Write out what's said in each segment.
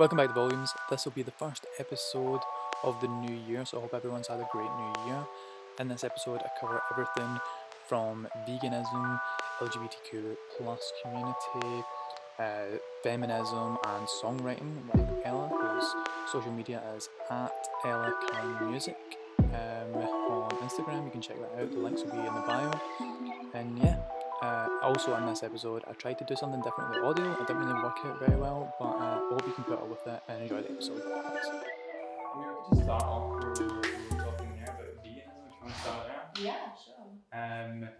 Welcome back to Volumes. This will be the first episode of the new year, so I hope everyone's had a great new year. In this episode I cover everything from veganism, LGBTQ plus community, feminism and songwriting with Ella, whose social media is at Ella Cara Music. On Instagram, you can check that out, the links will be in the bio. And yeah, also in this episode I tried to do something different with audio. It didn't really work out very well, but I hope you can put up with it and enjoy the episode. Thanks. I mean, we could just start off where we were talking there about veganism. Do you want to start there? Yeah, sure.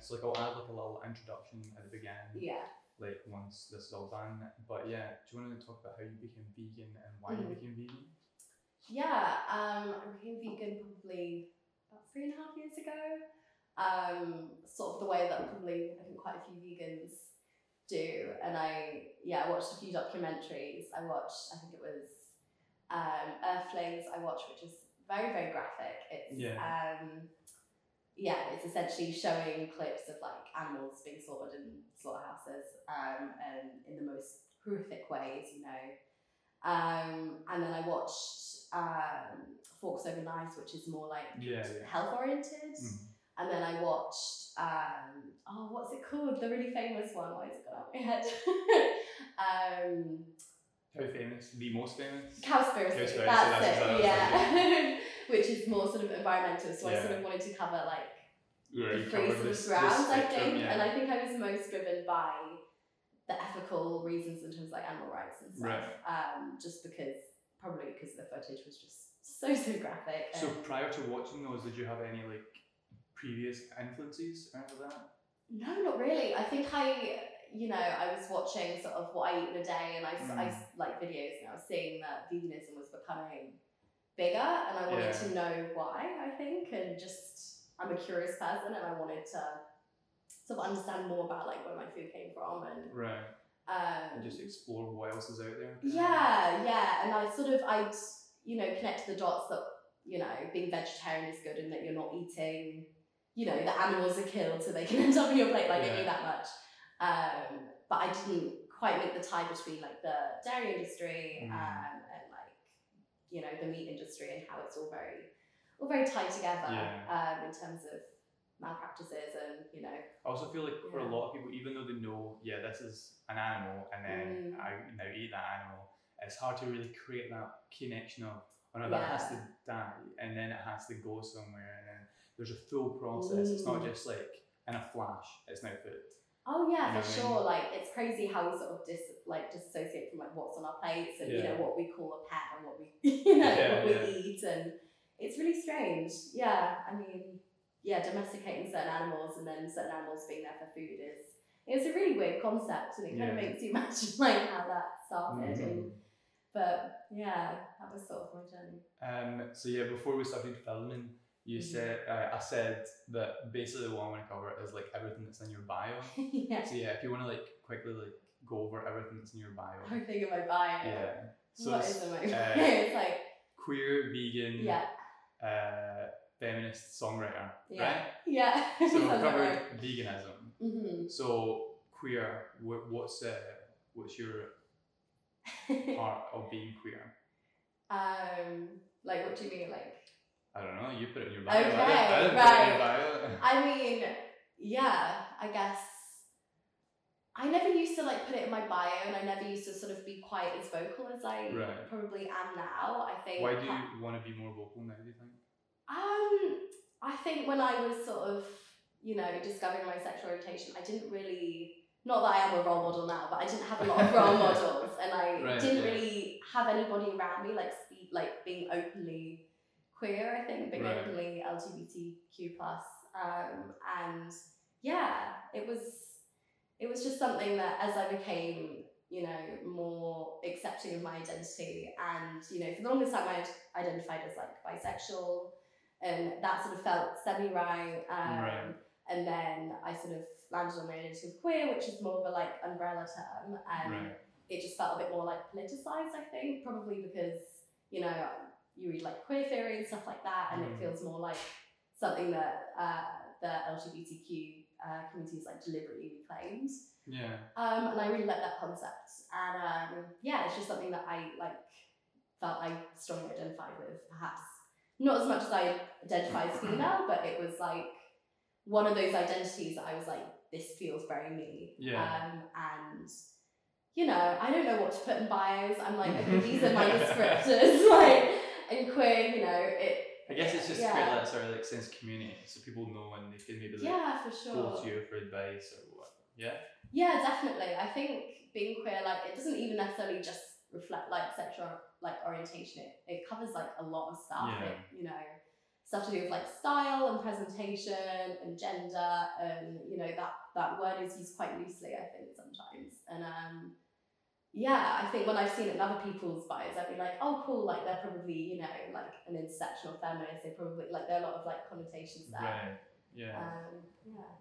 So I'll add a little introduction at the beginning. Yeah. Like once this is all done. But yeah, do you want to talk about how you became vegan and why you became vegan? Yeah, I became vegan probably about 3.5 years ago. Sort of the way that probably I think quite a few vegans do. And I watched a few documentaries. I think it was Earthlings I watched, which is very, very graphic. It's essentially showing clips of like animals being slaughtered in slaughterhouses and in the most horrific ways, you know. And then I watched Forks Over Knives, which is more like health oriented. Mm. And then I watched what's it called? The really famous one. Why is it gone out of my head? How famous? The most famous? Cowspiracy. That's it. Which is more sort of environmental, so I sort of wanted to cover like the three sort of grounds, I think. Yeah. And I think I was most driven by the ethical reasons in terms of like animal rights and stuff. Right. Probably because the footage was just so graphic. So prior to watching those, did you have any like previous influences or anything like that? No, not really. I think I was watching sort of what I eat in a day, and I like videos, and I was seeing that veganism was becoming bigger, and I wanted to know why, I think, and just I'm a curious person, and I wanted to sort of understand more about like where my food came from and and just explore what else is out there. And I'd connect to the dots that, you know, being vegetarian is good and that you're not eating, you know, the animals are killed so they can end up on your plate, like I knew that much. But I didn't quite make the tie between like the dairy industry and like, you know, the meat industry and how it's all very tied together in terms of malpractices and, you know. I also feel like for a lot of people, even though they know, this is an animal and then I now eat that animal, it's hard to really create that connection of, that has to die and then it has to go somewhere and then there's a full process. It's not just like in a flash, it's now food. Oh yeah, you know for sure. I mean? Like it's crazy how we sort of disassociate from like what's on our plates and you know what we call a pet and what we what we eat, and it's really strange. Yeah, I mean, domesticating certain animals and then certain animals being there for food is a really weird concept, and it kind of makes you imagine like how that started. Mm-hmm. That was sort of my journey. Before we started filming, you said, I said that basically what I want to cover is like everything that's in your bio. So if you want to like quickly like go over everything that's in your bio. I'm thinking of my bio. Yeah. So what is in my bio? It's like queer, vegan, feminist, songwriter. Yeah. Right? Yeah. So we covered veganism. Mm-hmm. So queer, what's your part of being queer? Like what do you mean? Like, I don't know, you put it in your bio. Okay, right. I mean, I guess I never used to like put it in my bio, and I never used to sort of be quite as vocal as I probably am now, I think. Why do you want to be more vocal now, do you think? I think when I was sort of, you know, discovering my sexual orientation, I didn't really, not that I am a role model now, but I didn't have a lot of role models, and I didn't really have anybody around me like speak, like being openly queer, I think, but openly LGBTQ+. It was just something that as I became, you know, more accepting of my identity, and, you know, for the longest time I identified as like bisexual, and that sort of felt semi-right. And then I sort of landed on my identity of queer, which is more of a like umbrella term, and it just felt a bit more like politicized, I think, probably because, you know, you read like queer theory and stuff like that, and it feels more like something that the LGBTQ community is like deliberately reclaimed. And I really like that concept, and it's just something that I like that I strongly identified with, perhaps not as much as I identify as female, but it was like one of those identities that I was like, this feels very me. Yeah. And you know, I don't know what to put in bios. I'm like, okay, these are my descriptors, like, and queer, you know, it. I guess it's just great that sort of like sense of community, so people know and they can maybe like for sure. Go to you for advice or what. Yeah. Yeah, definitely. I think being queer, like, it doesn't even necessarily just reflect like sexual like orientation. It covers like a lot of stuff. Yeah. It, you know, stuff to do with like style and presentation and gender, and you know that word is used quite loosely, I think, sometimes. And yeah, I think when I've seen it in other people's bios, I'd be like, oh cool, like they're probably, you know, like an intersectional feminist. They probably like, there are a lot of like connotations there. Right. Yeah. Yeah.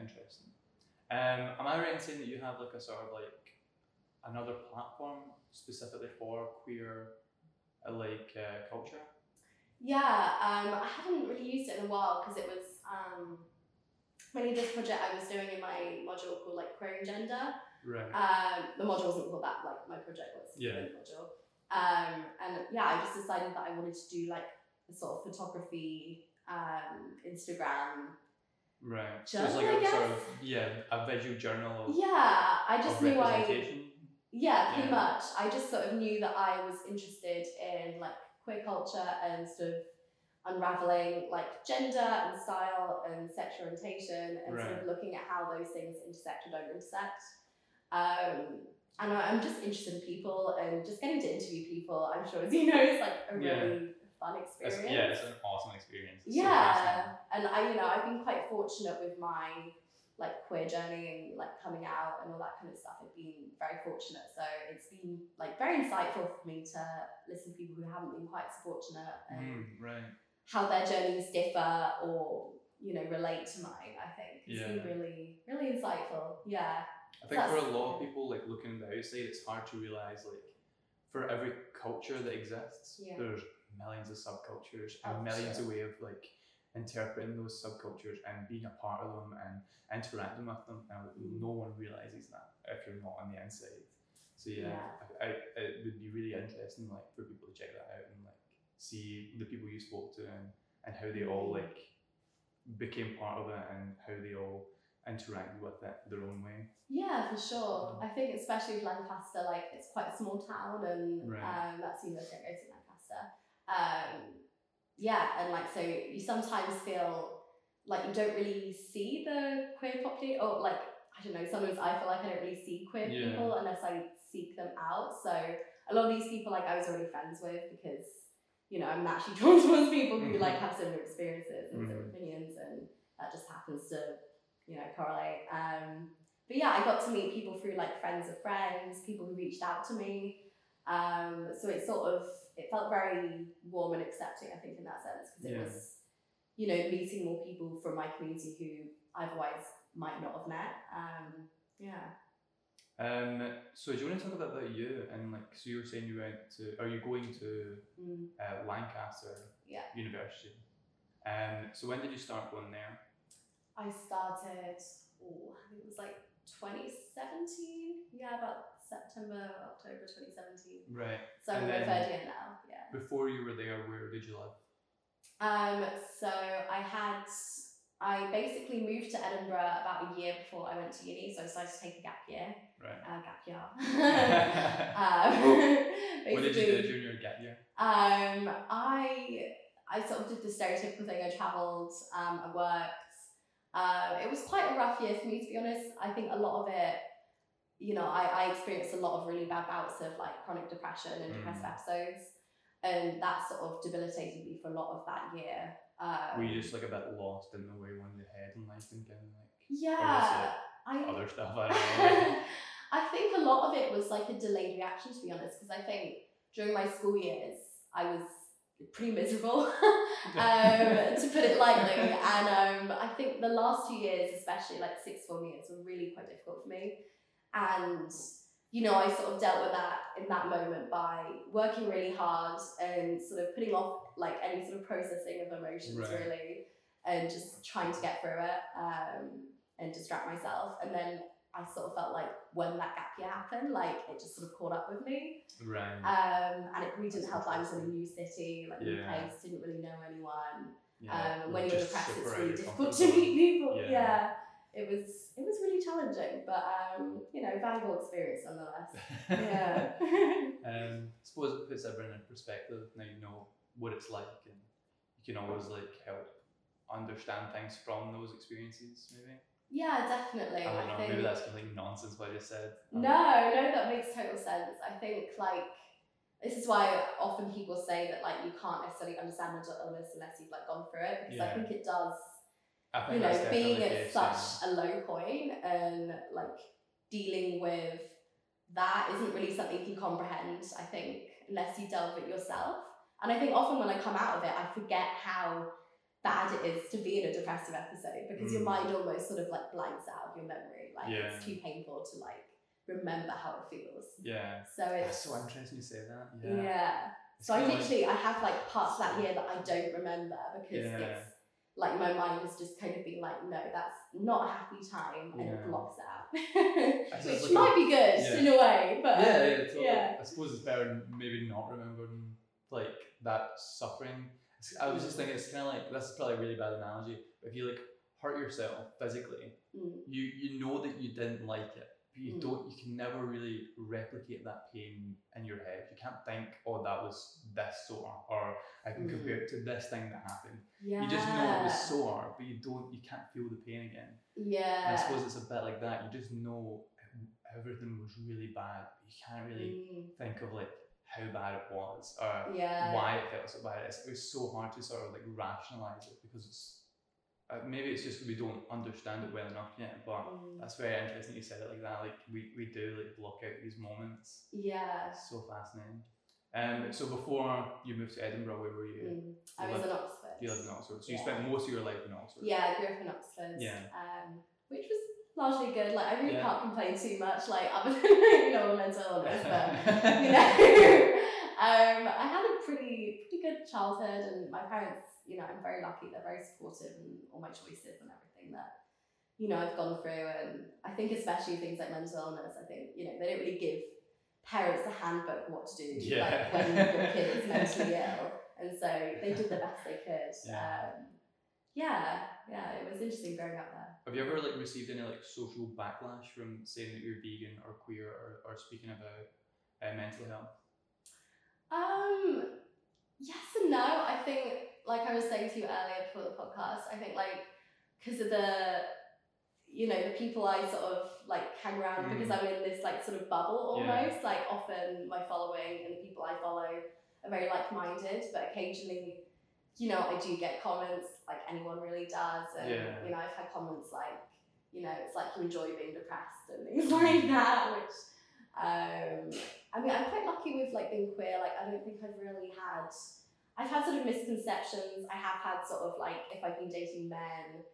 Interesting. Am I right in saying that you have like a sort of like another platform specifically for queer like culture? Yeah, I haven't really used it in a while because it was mainly this project I was doing in my module called like Queering Gender. Right. The module wasn't called that, like my project was the module. And yeah, I just decided that I wanted to do like a sort of photography, Instagram. Right. Journal, so it's like a sort of a visual journal of I just knew representation. Pretty much. I just sort of knew that I was interested in like queer culture and sort of unraveling like gender and style and sexual orientation and sort of looking at how those things intersect or don't intersect. And I'm just interested in people and just getting to interview people, I'm sure, as you know, is like a really fun experience. It's an awesome experience. It's and I, you know, I've been quite fortunate with my like queer journey and like coming out and all that kind of stuff. I've been very fortunate, so it's been like very insightful for me to listen to people who haven't been quite so fortunate and how their journeys differ or, you know, relate to mine. I think it's been really, really insightful. I think for a lot of people, like looking at the outside, it's hard to realize like for every culture that exists, there's millions of subcultures and millions of ways of like interpreting those subcultures and being a part of them and interacting with them, and no one realizes that if you're not on the inside. So it would be really interesting like for people to check that out and like see the people you spoke to and how they all like became part of it and how they all interact with it their own way. Yeah, for sure. I think especially with Lancaster, like it's quite a small town, and that's, you know, I go to Lancaster. And like, so you sometimes feel like you don't really see the queer population, or like, I don't know, sometimes I feel like I don't really see queer people unless I seek them out. So a lot of these people, like, I was already friends with because, you know, I'm naturally drawn towards people who like have similar experiences and similar opinions, and that just happens to, you know, correlate. But yeah, I got to meet people through like friends of friends, people who reached out to me. So it sort of, it felt very warm and accepting, I think, in that sense, because it was, you know, meeting more people from my community who otherwise might not have met. So do you want to talk about that you and like, so you were saying you went to, are you going to Lancaster University? So when did you start going there? I started, I think it was like 2017, about September, October 2017. Right. So I'm in my third year now, Before you were there, where did you live? So I basically moved to Edinburgh about a year before I went to uni, so I decided to take a gap year. Right. Gap year. What did you do during your gap year? I sort of did the stereotypical thing. I travelled, I worked. It was quite a rough year for me, to be honest. I think a lot of it, you know, I experienced a lot of really bad bouts of like chronic depression and depressive episodes, and that sort of debilitated me for a lot of that year. Were you just like a bit lost in the way you wanted to head in life and kind of like other stuff? I don't know. I think a lot of it was like a delayed reaction, to be honest, because I think during my school years I was pretty miserable to put it lightly, and I think the last 2 years, especially like sixth form years, were really quite difficult for me, and you know, I sort of dealt with that in that moment by working really hard and sort of putting off like any sort of processing of emotions really, and just trying to get through it and distract myself. And then I sort of felt like when that gap year happened, like it just sort of caught up with me. Right. And it really didn't help that I was in a new city, like new place, didn't really know anyone. Yeah. When you're depressed, it's really difficult to meet people. Yeah. It was really challenging, but you know, valuable experience nonetheless. Yeah. I suppose it puts everyone in perspective. Now you know what it's like, and you can always like help understand things from those experiences, maybe. Yeah, definitely. I don't know, maybe that's completely nonsense what I just said. No, that makes total sense. I think like this is why often people say that like you can't necessarily understand mental illness unless you've like gone through it, because I think it does. You know, being at such a low point and like dealing with that isn't really something you can comprehend, I think, unless you delve it yourself. And I think often when I come out of it, I forget how bad it is to be in a depressive episode, because your mind almost sort of like blanks out of your memory. Like it's too painful to like remember how it feels. Yeah. So it's so interesting you say that. Yeah. Yeah. So I literally I have like parts of that year that I don't remember because it's like my mind has just kind of been like, no, that's not a happy time, and it blocks out, which like might be good in a way, but totally. I suppose it's better maybe not remembering like that suffering. I was just thinking, it's kind of like, this is probably a really bad analogy, but if you like hurt yourself physically, you know that you didn't like it, but you don't, you can never really replicate that pain in your head. You can't think, oh, that was this sore, or I can compare it to this thing that happened. Yeah. You just know it was sore, but you can't feel the pain again. Yeah. And I suppose it's a bit like that. You just know everything was really bad, but you can't really think of like how bad it was, or why it felt so bad. It was so hard to sort of like rationalize it, because it's maybe it's just we don't understand it well enough yet, but that's very interesting you said it like that. Like we do like block out these moments. Yeah. It's so fascinating. So before you moved to Edinburgh, where were you? I was in Oxford. You lived in Oxford. So you spent most of your life in Oxford. Yeah, I grew up in Oxford. Yeah. Which was largely good. Like I really can't complain too much, like other than you know mental illness, but you know. I had a pretty good childhood, and my parents, you know, I'm very lucky, they're very supportive in all my choices and everything that, you know, I've gone through. And I think especially things like mental illness, I think, you know, they don't really give parents a handbook what to do like when your kid is mentally ill, and so they did the best they could. It was interesting growing up there. Have you ever like received any like social backlash from saying that you're vegan or queer or speaking about mental health? Yes and no. I think, like I was saying to you earlier before the podcast, I think like because of the, you know, the people I sort of like hang around because I'm in this like sort of bubble almost, like often my following and the people I follow are very like-minded, but occasionally, you know, I do get comments, like anyone really does, and you know, I've had comments like, you know, it's like you enjoy being depressed and things like that, which I mean, I'm quite lucky with like being queer. Like I don't think I've had sort of misconceptions. I have had sort of like, if I've been dating men,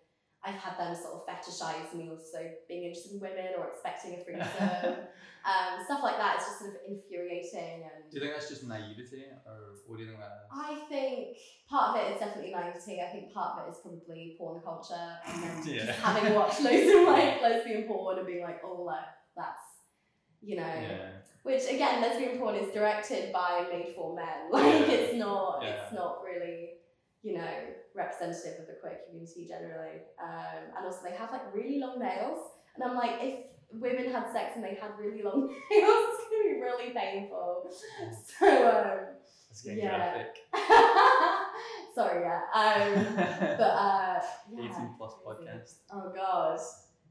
I've had them sort of fetishize me also being interested in women or expecting a threesome. Stuff like that. It's just sort of infuriating. And do you think that's just naivety, or what do you think that is? I think part of it is definitely naivety. I think part of it is probably porn culture, and then just having watched loads of like lesbian porn and being like, oh, like that's, you know, which again, lesbian porn is directed by made for men. Like it's not really, you know, representative of the queer community generally. And also they have like really long nails, and I'm like, if women had sex and they had really long nails, it's gonna be really painful. So that's getting graphic. Sorry, but 18 plus podcast. Oh god.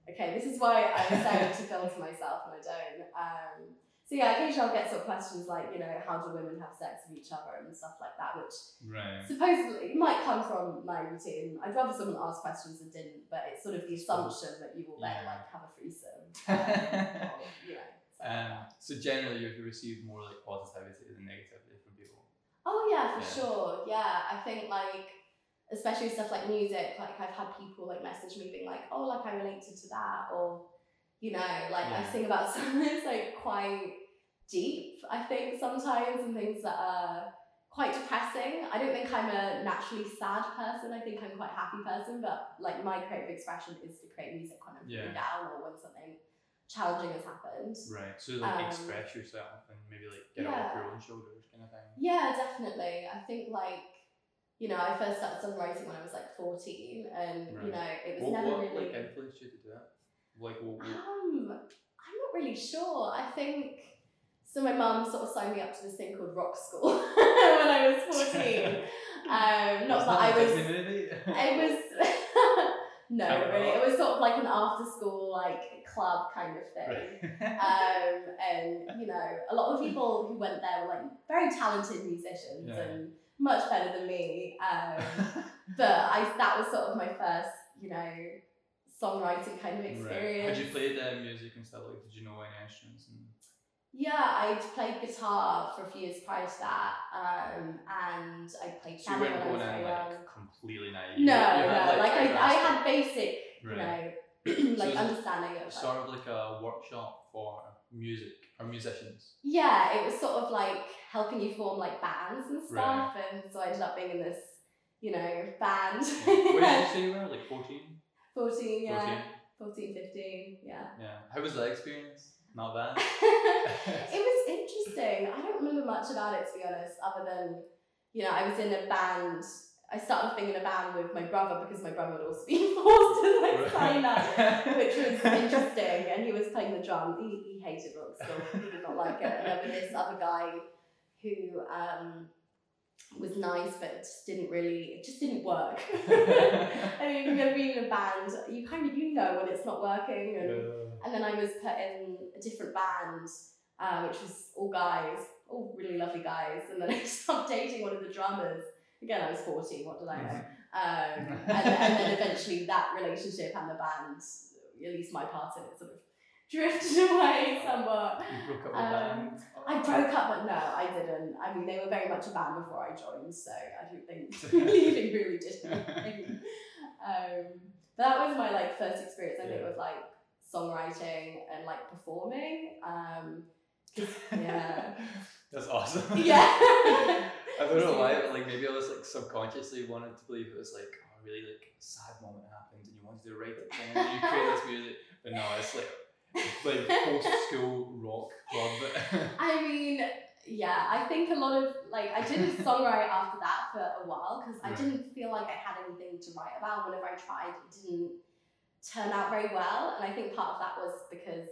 Okay, this is why I'm excited to filter myself and I don't. So yeah, occasionally I'll get sort of questions like, you know, how do women have sex with each other and stuff like that, which supposedly might come from naivety, and I'd rather someone asked questions than didn't, but it's sort of the assumption that you will then like have a threesome. Or, you know, so generally you receive more like positivity than negativity from people. Oh yeah, for sure. Yeah, I think like, especially stuff like music, like I've had people like message me being like, oh, like I related to that, or, you know, like I sing about something that's like quite deep, I think sometimes, and things that are quite depressing. I don't think I'm a naturally sad person. I think I'm quite a happy person, but like my creative expression is to create music when I'm feeling down or when something challenging has happened. Right, so like express yourself and maybe like get it off your own shoulders kind of thing. Yeah, definitely. I think like, you know, I first started songwriting when I was like 14 and, you know, it was what like influenced you to do that? Like what? I'm not really sure. I think, so my mum sort of signed me up to this thing called Rock School when I was 14. Not that I was, it was sort of like an after school, like club kind of thing. Right. And, you know, a lot of people who went there were like very talented musicians and much better than me. But that was sort of my first, you know, songwriting kind of experience. Right. Had you played music and stuff? Like, did you know any instruments? Yeah, I played guitar for a few years prior to that, and I played piano. So you weren't going in like completely naive? No, like I had basic, you know, like so understanding of sort of like a workshop for music or musicians. Yeah, it was sort of like helping you form like bands and stuff, and so I ended up being in this, you know, band. What did you say you were, like 14? 14, yeah. 14, 15, yeah. Yeah. How was that experience? Not bad. It was interesting. I don't remember much about it, to be honest, other than, you know, I was in a band. I started being in a band with my brother because my brother would also be forced to like sign up, which was interesting. And he was playing the drum. He hated rock school. He did not like it. And there was this other guy who was nice, but it just didn't work. I mean, if you've ever been in a band, you kind of, you know, when it's not working. And And then I was put in a different band, which was all guys, all really lovely guys. And then I stopped dating one of the drummers. Again, I was 14, what did I know? And then eventually that relationship and the band, at least my part in it, sort of drifted away somewhat. You broke up with them? I broke up, but no, I didn't. I mean, they were very much a band before I joined, so I don't think leaving really did anything. That was my like first experience, I think, with like songwriting and like performing. Yeah. That's awesome. Yeah. I don't know why, but like maybe I was like subconsciously wanted to believe it was like a really like sad moment happened and you wanted to write it down and you create this music, but no, it's like post-school rock club. I mean, yeah, I think a lot of like I didn't songwrite after that for a while because I didn't feel like I had anything to write about. Whenever I tried, it didn't turn out very well, and I think part of that was because,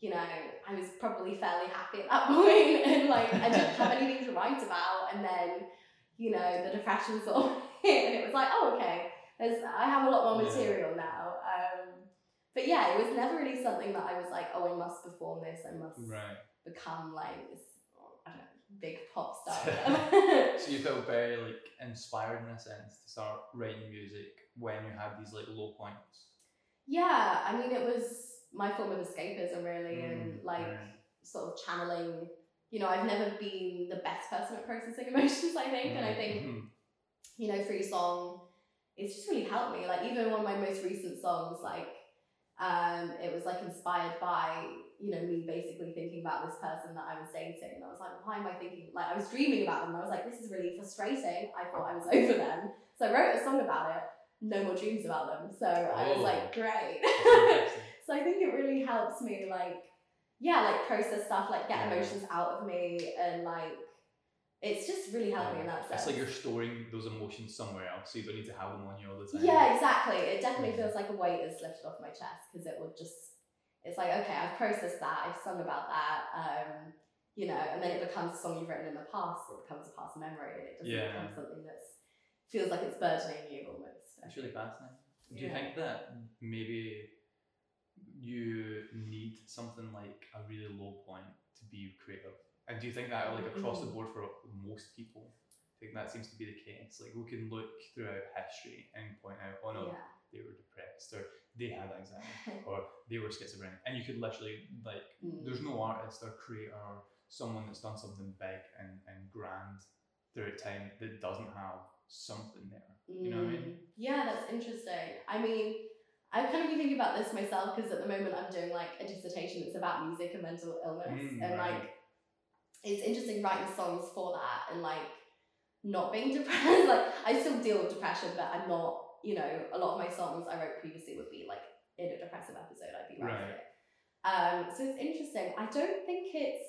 you know, I was probably fairly happy at that point and like I didn't have anything to write about, and then, you know, the depression sort of hit and it was like, oh okay, I have a lot more material now. But yeah, it was never really something that I was like, oh, I must perform this, I must become like this, I don't know, big pop star. So you felt very like inspired in a sense to start writing music when you had these like low points? Yeah, I mean, it was my form of escapism really, and like sort of channeling, you know, I've never been the best person at processing emotions, I think, and I think, you know, through song, it's just really helped me. Like even one of my most recent songs, like, it was like inspired by, you know, me basically thinking about this person that I was dating, and I was like, why am I thinking, like I was dreaming about them, and I was like, this is really frustrating, I thought I was over them, so I wrote a song about it, no more dreams about them, so I was like, great. So I think it really helps me, like, yeah, like process stuff, like get emotions out of me, and like, it's just really helped me in that sense. It's like you're storing those emotions somewhere else, so you don't need to have them on you all the time. Yeah, exactly. It definitely feels like a weight is lifted off my chest, because it's like, okay, I've processed that, I've sung about that, you know, and then it becomes a song you've written in the past, it becomes a past memory, and it doesn't become something that feels like it's burdening you almost. That's really fascinating. Do you think that maybe you need something like a really low point to be creative? And do you think that like across the board for most people, I think that seems to be the case. Like we can look throughout history and point out, oh no, they were depressed, or they had anxiety, or they were schizophrenic. And you could literally like, there's no artist or creator or someone that's done something big and grand throughout time that doesn't have something there. You know what I mean? Yeah, that's interesting. I mean, I've kind of been thinking about this myself because at the moment I'm doing like a dissertation that's about music and mental illness, and like it's interesting writing songs for that and like not being depressed. Like I still deal with depression, but I'm not, you know, a lot of my songs I wrote previously would be like in a depressive episode, I'd be writing it. So it's interesting. I don't think it's,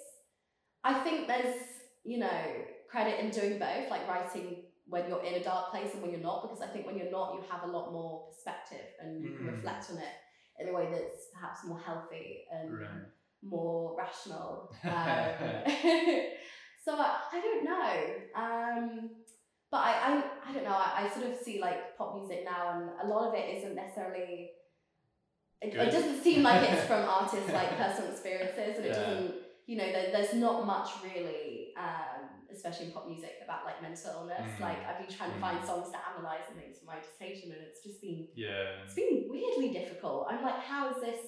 I think there's, you know, credit in doing both, like writing when you're in a dark place and when you're not, because I think when you're not, you have a lot more perspective and you can reflect on it in a way that's perhaps more healthy and more rational. So I don't know. But I don't know, I sort of see like pop music now and a lot of it isn't necessarily, it doesn't seem like it's from artists' like personal experiences, and it doesn't, you know, there's not much really, especially in pop music, about like mental illness. Like I've been trying to find songs to analyze and things for my dissertation, and it's just been, it's been weirdly difficult. I'm like, how is this,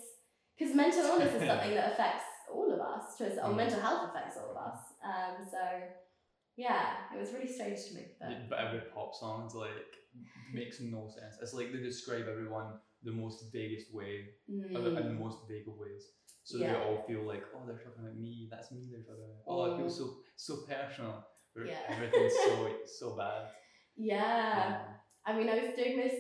because mental illness is something that affects all of us, or mental health affects all of us. So yeah, it was really strange to me. But every pop song's like, makes no sense. It's like they describe everyone the most vaguest way, in the most vague of ways. So they all feel like, oh, they're talking about me, that's me they're talking about. Oh, it feels so personal. Everything's so bad. Yeah. I mean, I was doing this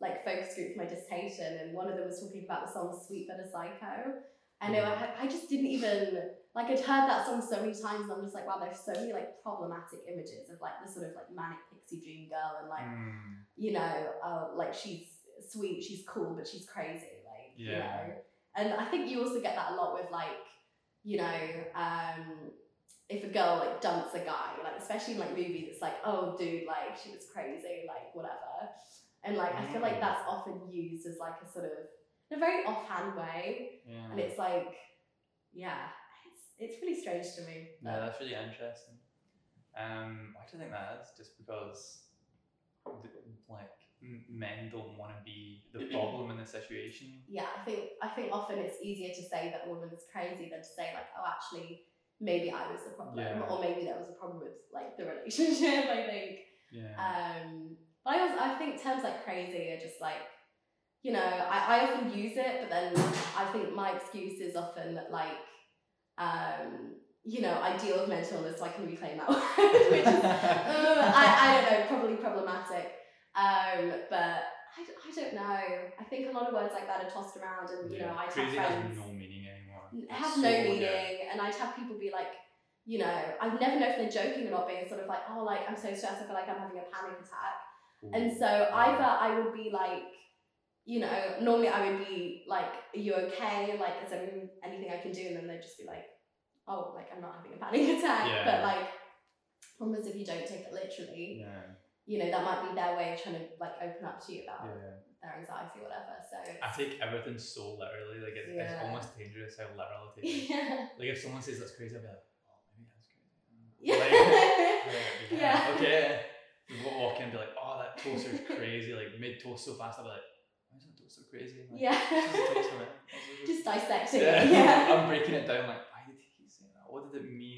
like focus group for my dissertation, and one of them was talking about the song Sweet But A Psycho. I know, I just didn't even, like I'd heard that song so many times and I'm just like, wow, there's so many like problematic images of like the sort of like manic pixie dream girl, and like, you know, like she's sweet, she's cool, but she's crazy, like, you know. And I think you also get that a lot with like, you know, if a girl like dumps a guy, like especially in like movies, it's like, oh dude, like she was crazy, like whatever. And like, I feel like that's often used as like a sort of, in a very offhand way, and it's like, it's really strange to me. But. Yeah, that's really interesting. I don't think that is just because, like, men don't want to be the problem in the situation. Yeah, I think often it's easier to say that a woman's crazy than to say like, oh, actually, maybe I was the problem, or maybe there was a problem with like the relationship. I think. Yeah. But I think terms like crazy are just like, you know, I often use it, but then I think my excuse is often that like, you know, I deal with mental illness, so I can reclaim that word, which is I don't know, probably problematic. But I don't know. I think a lot of words like that are tossed around, and you know, I'd have friends. Has no meaning anymore. And I'd have people be like, you know, I never know if they're joking or not, being sort of like, oh, like I'm so stressed, I feel like I'm having a panic attack. Ooh. And so either I would be like, you know, normally I would be like, are you okay? Like, is there anything I can do? And then they'd just be like, oh, like I'm not having a panic attack. Yeah. But like, almost if you don't take it literally. Yeah. You know, that might be their way of trying to like open up to you about their anxiety or whatever. So I take everything so literally. Like it's almost dangerous how literal it is. Yeah. Like if someone says that's crazy, I'll be like, oh, maybe that's crazy. Yeah. Like, yeah. Okay. We'll walk in and be like, oh, that toaster's crazy. Like made toast so fast, I'll be like, why is that toast so crazy? Like, just dissecting it. Yeah. I'm breaking it down. Like, why did he say that? What did it mean?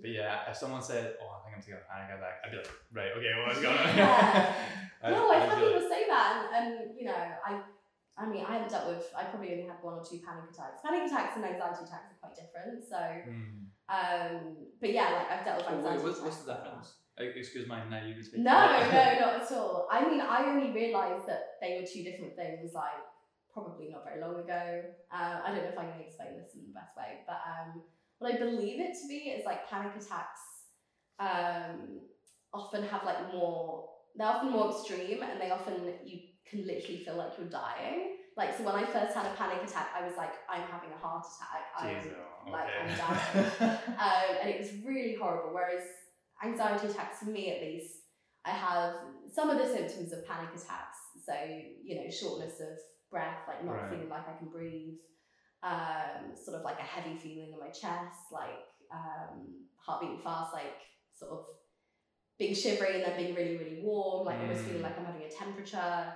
But yeah, if someone said, oh, I'm taking a panic attack, I'd be like, right, okay, what's going on? No, I've had people say that, and you know, I mean, I haven't dealt with, I probably only had one or two panic attacks. Panic attacks and anxiety attacks are quite different, so, but yeah, like, I've dealt with anxiety attacks. What's the difference? Excuse my naivety. No, not at all. I mean, I only realised that they were two different things, like, probably not very long ago. I don't know if I can explain this in the best way, but what I believe it to be is, like, panic attacks often have like more, they're often more extreme, and they often, you can literally feel like you're dying. Like, so when I first had a panic attack, I was like, I'm having a heart attack. I'm dying. And it was really horrible. Whereas anxiety attacks, for me at least, I have some of the symptoms of panic attacks. So, you know, shortness of breath, like not feeling like I can breathe, sort of like a heavy feeling in my chest, like heart beating fast, like sort of being shivery and then being really, really warm, like almost feeling like I'm having a temperature.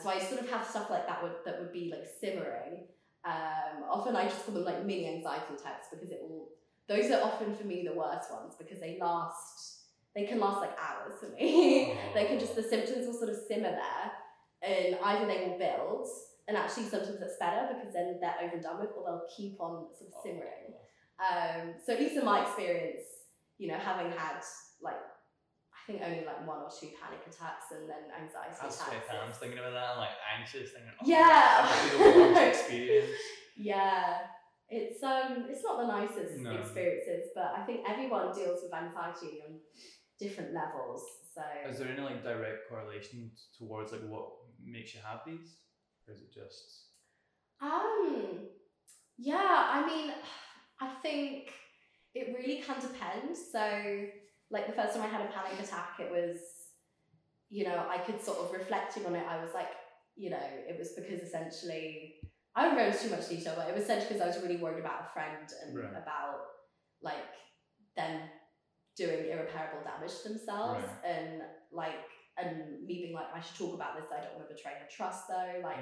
So I sort of have stuff like that would be like simmering. Often I just call them like mini anxiety attacks, because those are often for me the worst ones, because they can last like hours for me. The symptoms will sort of simmer there, and either they will build, and actually sometimes that's better because then they're over and done with, or they'll keep on sort of simmering. So at least in my experience, you know, having had like, I think only like one or two panic attacks and then anxiety attacks. I was thinking about that, I'm like anxious, thinking, oh, yeah, that's the worst experience. Yeah. It's not the nicest experiences, but I think everyone deals with anxiety on different levels. So is there any like direct correlation towards like what makes you have these? Or is it just yeah, I mean, I think it really can depend. So like the first time I had a panic attack, it was, you know, I could sort of reflecting on it, I was like, you know, it was because essentially I won't go into too much detail, but it was essentially because I was really worried about a friend and about like them doing irreparable damage to themselves and like, and me being like, I should talk about this, I don't want to betray her trust though, like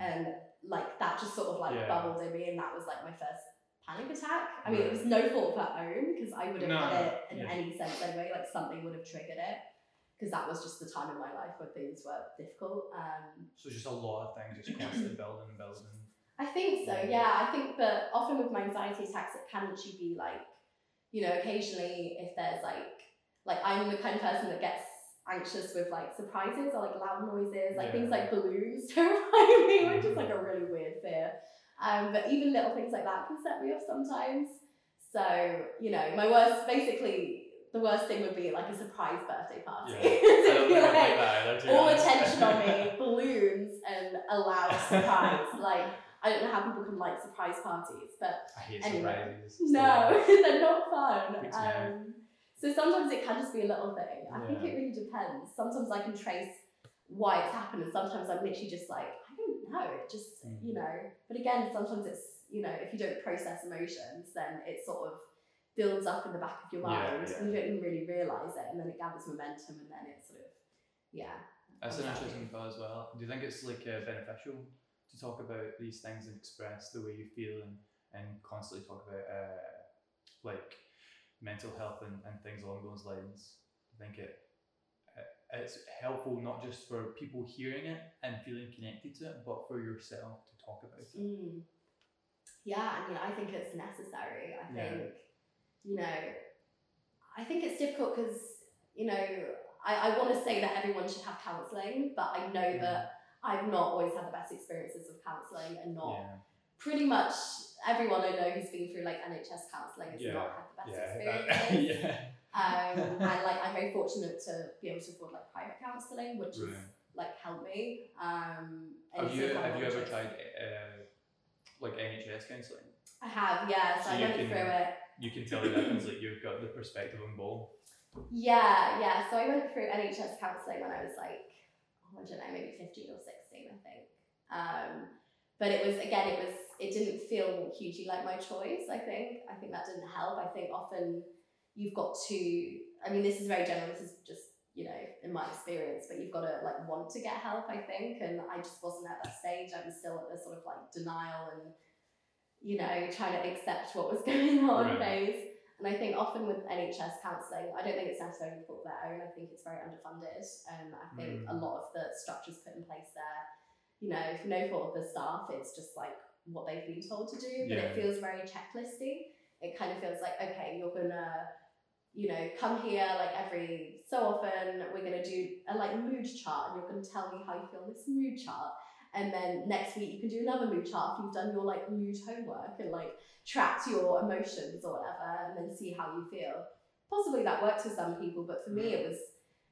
and like that just sort of like bubbled in me, and that was like my first panic attack. I mean, it was no fault of her own, because I would have had it in any sense anyway, like something would have triggered it, because that was just the time in my life where things were difficult. So just a lot of things just constantly building. I think so, yeah. I think, but often with my anxiety attacks, it can actually be like, you know, occasionally if there's like I'm the kind of person that gets anxious with like surprises or like loud noises, like things like balloons terrify me, which is like a really weird fear. But even little things like that can set me off sometimes. So, you know, the worst thing would be like a surprise birthday party. Yeah. Like all attention on me, balloons and a loud surprise. Like, I don't know how people can like surprise parties, but I hate surprises. No, they're not fun. So sometimes it can just be a little thing. I think it really depends. Sometimes I can trace why it's happened, and sometimes I'm literally just like, I don't know, it just, you know. But again, sometimes it's, you know, if you don't process emotions, then it sort of builds up in the back of your mind and you don't even really realise it, and then it gathers momentum, and then it's sort of, That's an interesting thought as well. Do you think it's like beneficial to talk about these things and express the way you feel and constantly talk about like mental health and things along those lines? I think it's helpful not just for people hearing it and feeling connected to it, but for yourself to talk about it. Yeah, I mean, I think it's necessary. I think, you know, I think it's difficult because, you know, I want to say that everyone should have counselling, but I know that I've not always had the best experiences of counselling, and not pretty much everyone I know who's been through like NHS counselling has not had the best experiences. And like, I'm very fortunate to be able to afford like private counselling, which has like helped me. Have you ever tried like NHS counselling? I have, so I went through it. You can tell the difference, like you've got the perspective on both. Yeah. So I went through NHS counselling when I was like, I don't know, maybe 15 or 16, I think. But it was, again, it didn't feel hugely like my choice, I think. I think that didn't help. I think often you've got to, I mean, this is very general, this is just, you know, in my experience, but you've got to like want to get help, I think. And I just wasn't at that stage. I was still at the sort of like denial and, you know, trying to accept what was going on phase. And I think often with NHS counselling, I don't think it's necessarily for their own. I think it's very underfunded. I think a lot of the structures put in place there, you know, for no fault of the staff, it's just like what they've been told to do, but it feels very checklisty. It kind of feels like, okay, you're gonna, you know, come here like every so often, we're gonna do a like mood chart, and you're gonna tell me how you feel in this mood chart. And then next week you can do another mood chart after you've done your like mood homework and like track your emotions or whatever, and then see how you feel. Possibly that worked for some people, but for me it was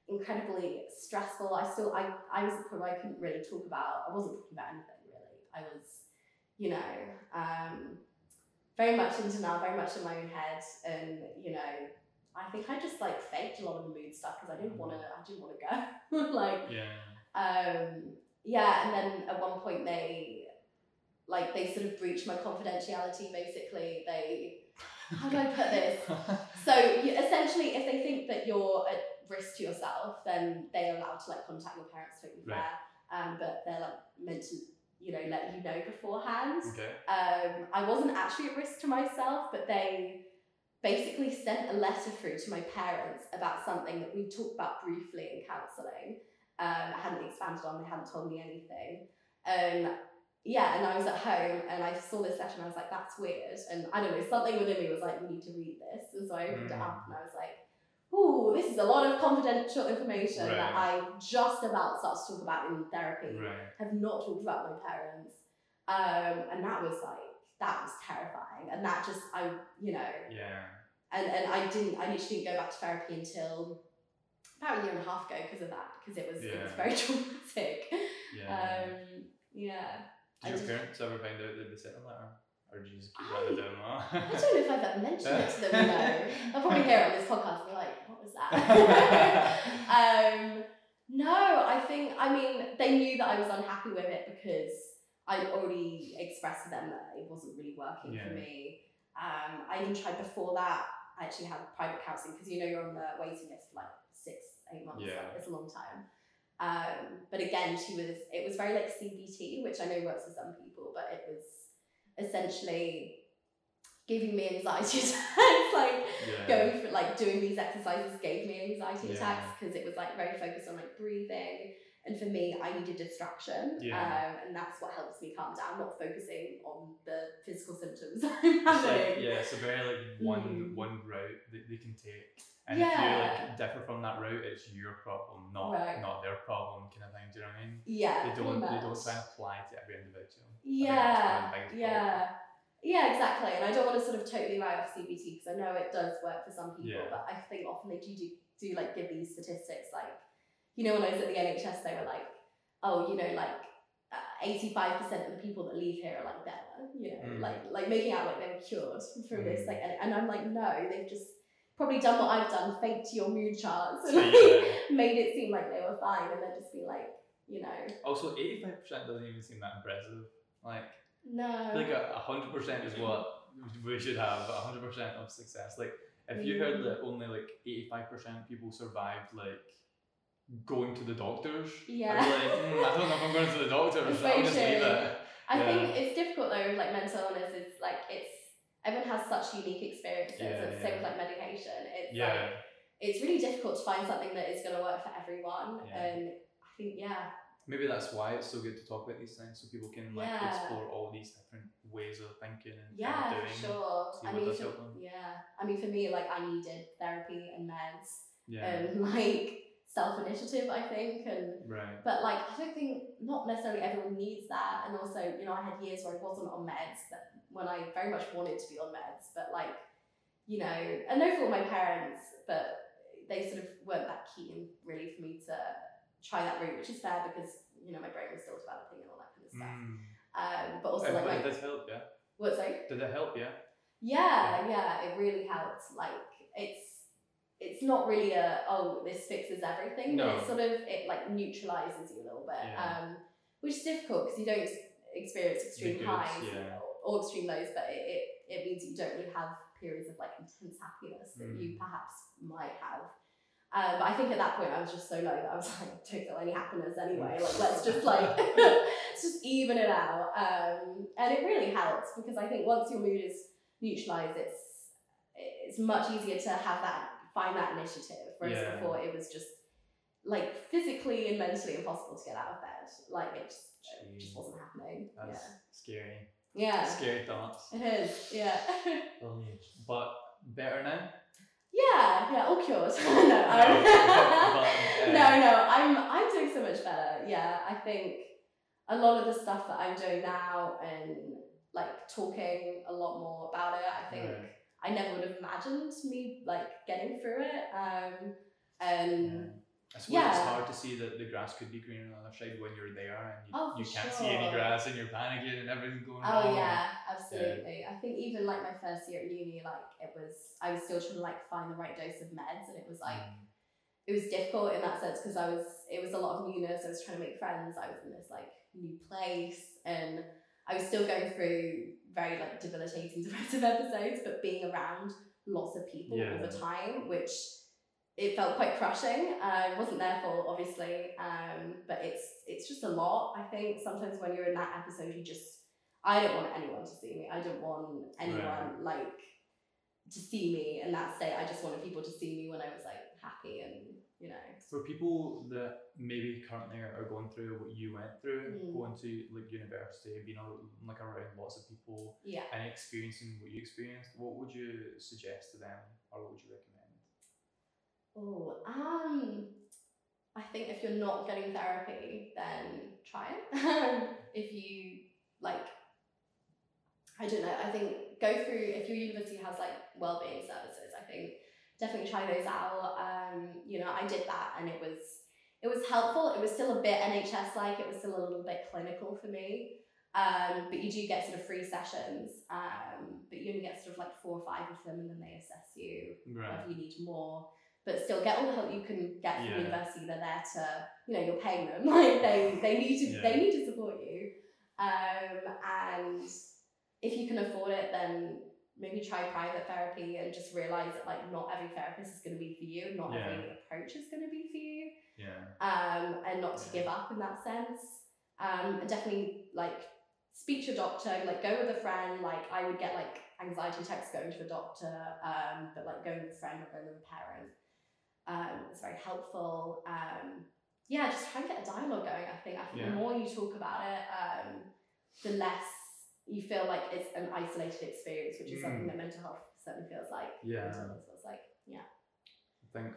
incredibly stressful. I was at the point where I couldn't really talk about, I wasn't talking about anything really. I was, you know, very much in denial, very much in my own head, and you know, I think I just like faked a lot of the mood stuff because I didn't want to go. And then at one point they sort of breached my confidentiality, basically. How do I put this? So essentially, if they think that you're at risk to yourself, then they're allowed to like contact your parents, totally fair. But they're like meant to, you know, let you know beforehand. Okay. I wasn't actually at risk to myself, but they basically sent a letter through to my parents about something that we talked about briefly in counselling. I hadn't expanded on, they hadn't told me anything. And I was at home and I saw this letter and I was like, that's weird. And I don't know, something within me was like, we need to read this. And so I opened it up and I was like, ooh, this is a lot of confidential information that I just about started to talk about in therapy. Have not talked about my parents. And that was like, that was terrifying. And that just, I literally didn't go back to therapy until about a year and a half ago because of that, because it was very traumatic. Yeah. Did your parents ever find out they'd be sitting there? Or did you just keep it down low? I don't know if I've ever mentioned it to them, no. They'll probably hear it on this podcast and be like, what was that? I mean, they knew that I was unhappy with it because I'd already expressed to them that it wasn't really working for me. I even tried before that, I actually had private counselling because you're on the waiting list for like 6-8 months, it's a long time. But again, it was very like CBT, which I know works for some people, but it was essentially giving me anxiety attacks, going for doing these exercises gave me anxiety attacks because it was very focused on breathing, and for me I needed distraction, and that's what helps me calm down, not focusing on the physical symptoms I'm having. It's a very one route that they can take, and if you differ from that route, it's your problem, not their problem, kind of thing. Do you know what I mean? They don't try and apply to every individual. Yeah, exactly. And I don't want to sort of totally write off CBT because I know it does work for some people, but I think often they do give these statistics. When I was at the NHS, they were 85% of the people that leave here are better, making out they were cured from this. And I'm no, they've just probably done what I've done, faked your mood charts and made it seem like they were fine, and then just be Also, 85% doesn't even seem that impressive. No. I feel 100% is what we should have, 100% of success. If you heard that only 85% of people survived going to the doctors, I'd be I don't know if I'm going to the doctor, so I'll just leave it. I think it's difficult though with mental illness, it's everyone has such unique experiences, and same with medication. It's it's really difficult to find something that is going to work for everyone, and I think maybe that's why it's so good to talk about these things, so people can explore all these different ways of thinking and doing. Yeah, sure. I mean, for me, I needed therapy and meds and self-initiative, I think. And but I don't think not necessarily everyone needs that. And also, I had years where I wasn't on meds, but when I very much wanted to be on meds, but I know for all my parents, but they sort of weren't that keen really for me to try that route, which is fair because my brain was still developing and all that kind of stuff. But also did it help? Yeah. What's did it help? Yeah. Yeah, it really helped. It's not really this fixes everything. No. But it's sort of neutralizes you a little bit, which is difficult because you don't experience extreme highs or extreme lows, but it means you don't really have periods of intense happiness that you perhaps might have. But I think at that point I was just so low that I was don't feel any happiness anyway. Let's just let's just even it out. And it really helps because I think once your mood is neutralized, it's much easier to have find that initiative. Whereas before it was just physically and mentally impossible to get out of bed. It just wasn't happening. That's scary. Yeah. Scary thoughts. It is. Yeah. But better now. Yeah, all cured. No, I'm doing so much better. Yeah, I think a lot of the stuff that I'm doing now and talking a lot more about it, I think I never would have imagined me getting through it. I suppose it's hard to see that the grass could be green on the other side when you're there and you can't see any grass and you're panicking and everything's going wrong. Oh yeah, absolutely. Yeah. I think even my first year at uni, I was still trying to find the right dose of meds, and it was it was difficult in that sense because it was a lot of newness. I was trying to make friends. I was in this new place, and I was still going through very debilitating depressive episodes, but being around lots of people all the time, which. It felt quite crushing. It wasn't their fault, obviously, but it's just a lot. I think sometimes when you're in that episode, I don't want anyone to see me. I don't want anyone to see me in that state. I just wanted people to see me when I was happy and For people that maybe currently are going through what you went through, going to university, being around lots of people, and experiencing what you experienced, what would you suggest to them, or what would you recommend? I think if you're not getting therapy, then try it. If you I don't know, I think go through, if your university has like wellbeing services, I think definitely try those out. You know, I did that and it was helpful. It was still a bit NHS-like, it was still a little bit clinical for me. But you do get sort of free sessions, but you only get sort of like 4 or 5 of them, and then they assess you right. if you need more. But still, get all the help you can get from university. They're there to, you know, you're paying them. Like they need to support you. And if you can afford it, then maybe try private therapy and just realize that like not every therapist is going to be for you, not every approach is going to be for you. Yeah. And not to give up in that sense. And definitely like speak to your doctor. Like go with a friend. Like I would get like anxiety attacks going to a doctor. But like going with a friend or going with a parent. It's very helpful. Just try and get a dialogue going. I think the more you talk about it, the less you feel like it's an isolated experience, which is something that mental health certainly feels like. Yeah. Mental health feels like. Yeah. I think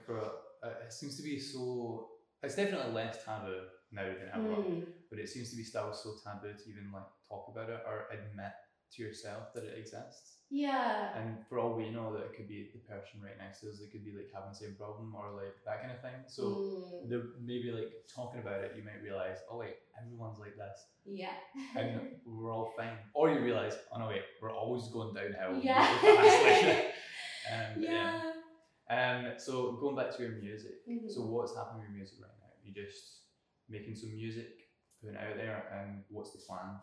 it seems to be so. It's definitely less taboo now than ever, but it seems to be still so taboo to even like talk about it or admit to yourself that it exists. Yeah. And for all we know, that it could be the person right next to us that could be like having the same problem or like that kind of thing. So maybe like talking about it, you might realize, oh wait, everyone's like this. Yeah. And we're all fine. Or you realize, oh no wait, we're always going downhill. Yeah. Really yeah. So going back to your music. Mm-hmm. So what's happening with your music right now? You're just making some music, putting it out there, and what's the plan?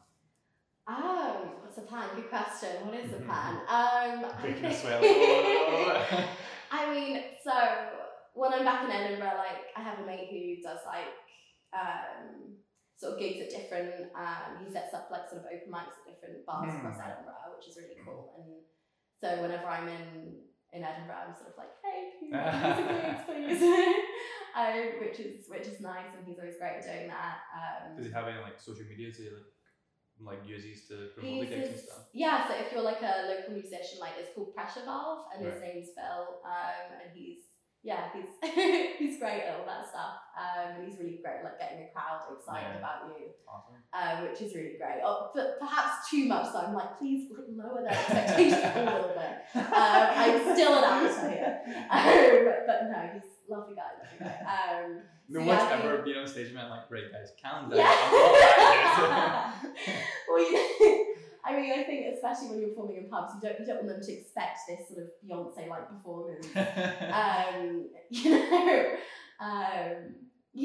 What's the plan? Good question. What is the plan? I mean, so when I'm back in Edinburgh, like I have a mate who does like sort of gigs at different. He sets up like sort of open mics at different bars across Edinburgh, which is really cool. And so whenever I'm in Edinburgh, I'm sort of like, hey, can you make music, please? Which is nice, and he's always great at doing that. Does he have any like social media to like uses to promote the gigs and stuff? Yeah, so if you're like a local musician, like it's called Pressure Valve, and his name's Phil, and he's he's great at all that stuff, and he's really great at like getting the crowd excited about you. Awesome. Which is really great, but perhaps too much, so I'm like, please lower their expectations a little bit. I'm still an amateur here, but no, he's a lovely guy, no one's ever been on stage and been like, right guys, calm down. Yeah. Well, you know, I mean, I think especially when you're performing in pubs, you don't want them to expect this sort of Beyonce-like performance. You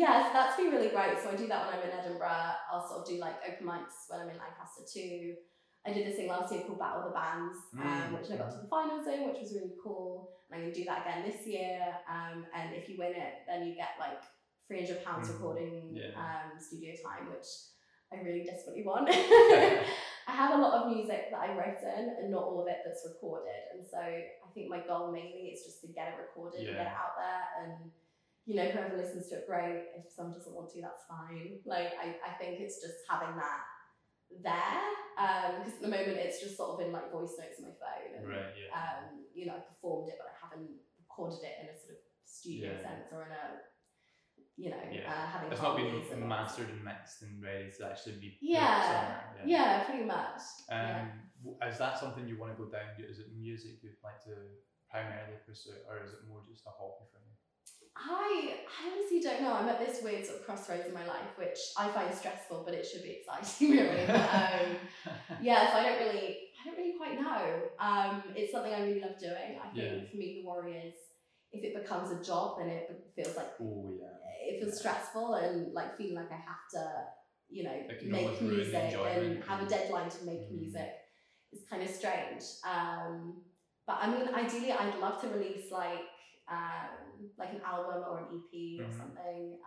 know, so that's been really great. So I do that when I'm in Edinburgh. I'll sort of do like open mics when I'm in Lancaster too. I did this thing last year called Battle of the Bands, which I got to the finals in, which was really cool. And I'm going to do that again this year. And if you win it, then you get like £300 recording studio time, which I really desperately want. I have a lot of music that I've written and not all of it that's recorded, and so I think my goal mainly is just to get it recorded and get it out there, and you know, whoever listens to it, great. If someone doesn't want to, that's fine. Like I think it's just having that there, because at the moment it's just sort of in like voice notes on my phone, and you know, I performed it but I haven't recorded it in a sort of studio sense or in a having it's not been mastered and mixed and ready to actually be pretty much. Is that something you want to go down? Is it music you'd like to primarily pursue, or is it more just a hobby for you? I honestly don't know. I'm at this weird sort of crossroads in my life, which I find stressful, but it should be exciting really. So I don't really quite know. It's something I really love doing. I think for me the worry is, if it becomes a job, then it feels like it feels stressful, and like feeling like I have to, you know, make music and have a deadline to make music. It's kind of strange. But I mean, ideally, I'd love to release like an album or an EP or something.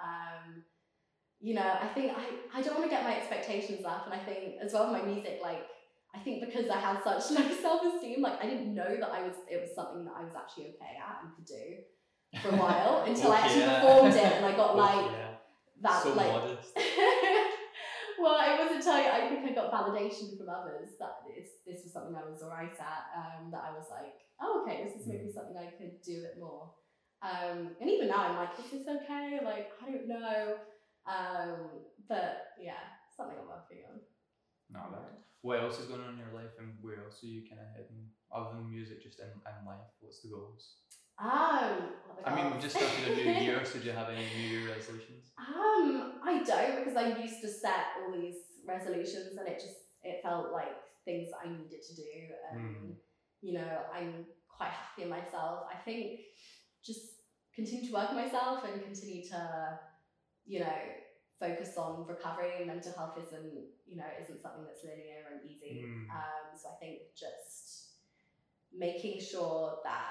You know, I think I don't want to get my expectations up, and I think as well with my music, like I think because I had such low self-esteem, like I didn't know that it was something that I was actually okay at and could do for a while until I actually performed it, and I got that. So like, modest. Well, it wasn't until I think I got validation from others that this was something I was alright at. That I was like, oh okay, this is maybe something I could do it more. And even now I'm like, is this okay? Like I don't know. But yeah, something I'm working on. No, that. What else is going on in your life, and where else are you kind of heading? Other than music, just in life, what's the goals? I mean, we've just started a new year, so do you have any New Year resolutions? I don't, because I used to set all these resolutions, and it felt like things that I needed to do. You know, I'm quite happy in myself. I think just continue to work on myself and continue to, you know, focus on recovery. Mental health isn't something that's linear and easy. So I think just making sure that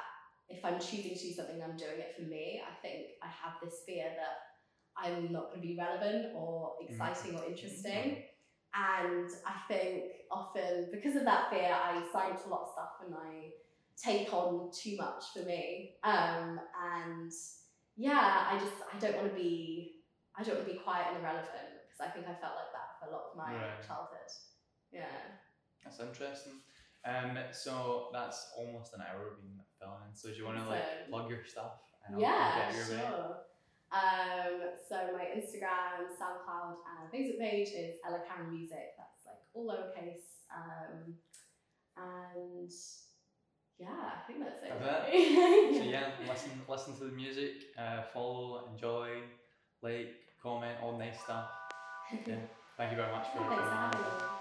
if I'm choosing to do something, I'm doing it for me. I think I have this fear that I'm not going to be relevant or exciting or interesting. And I think often because of that fear, I sign to a lot of stuff and I take on too much for me. And yeah, I don't want to be quiet and irrelevant, because I think I felt like that for a lot of my childhood. Yeah. That's interesting. So that's almost an hour we've been filming. So do you want to plug your stuff? Sure. So my Instagram, SoundCloud, and Facebook page is Ella Cara Music. That's like all lowercase. And yeah, I think that's it. So yeah, listen to the music, follow, enjoy, like, comment, all nice stuff. Yeah. Thank you very much for coming on.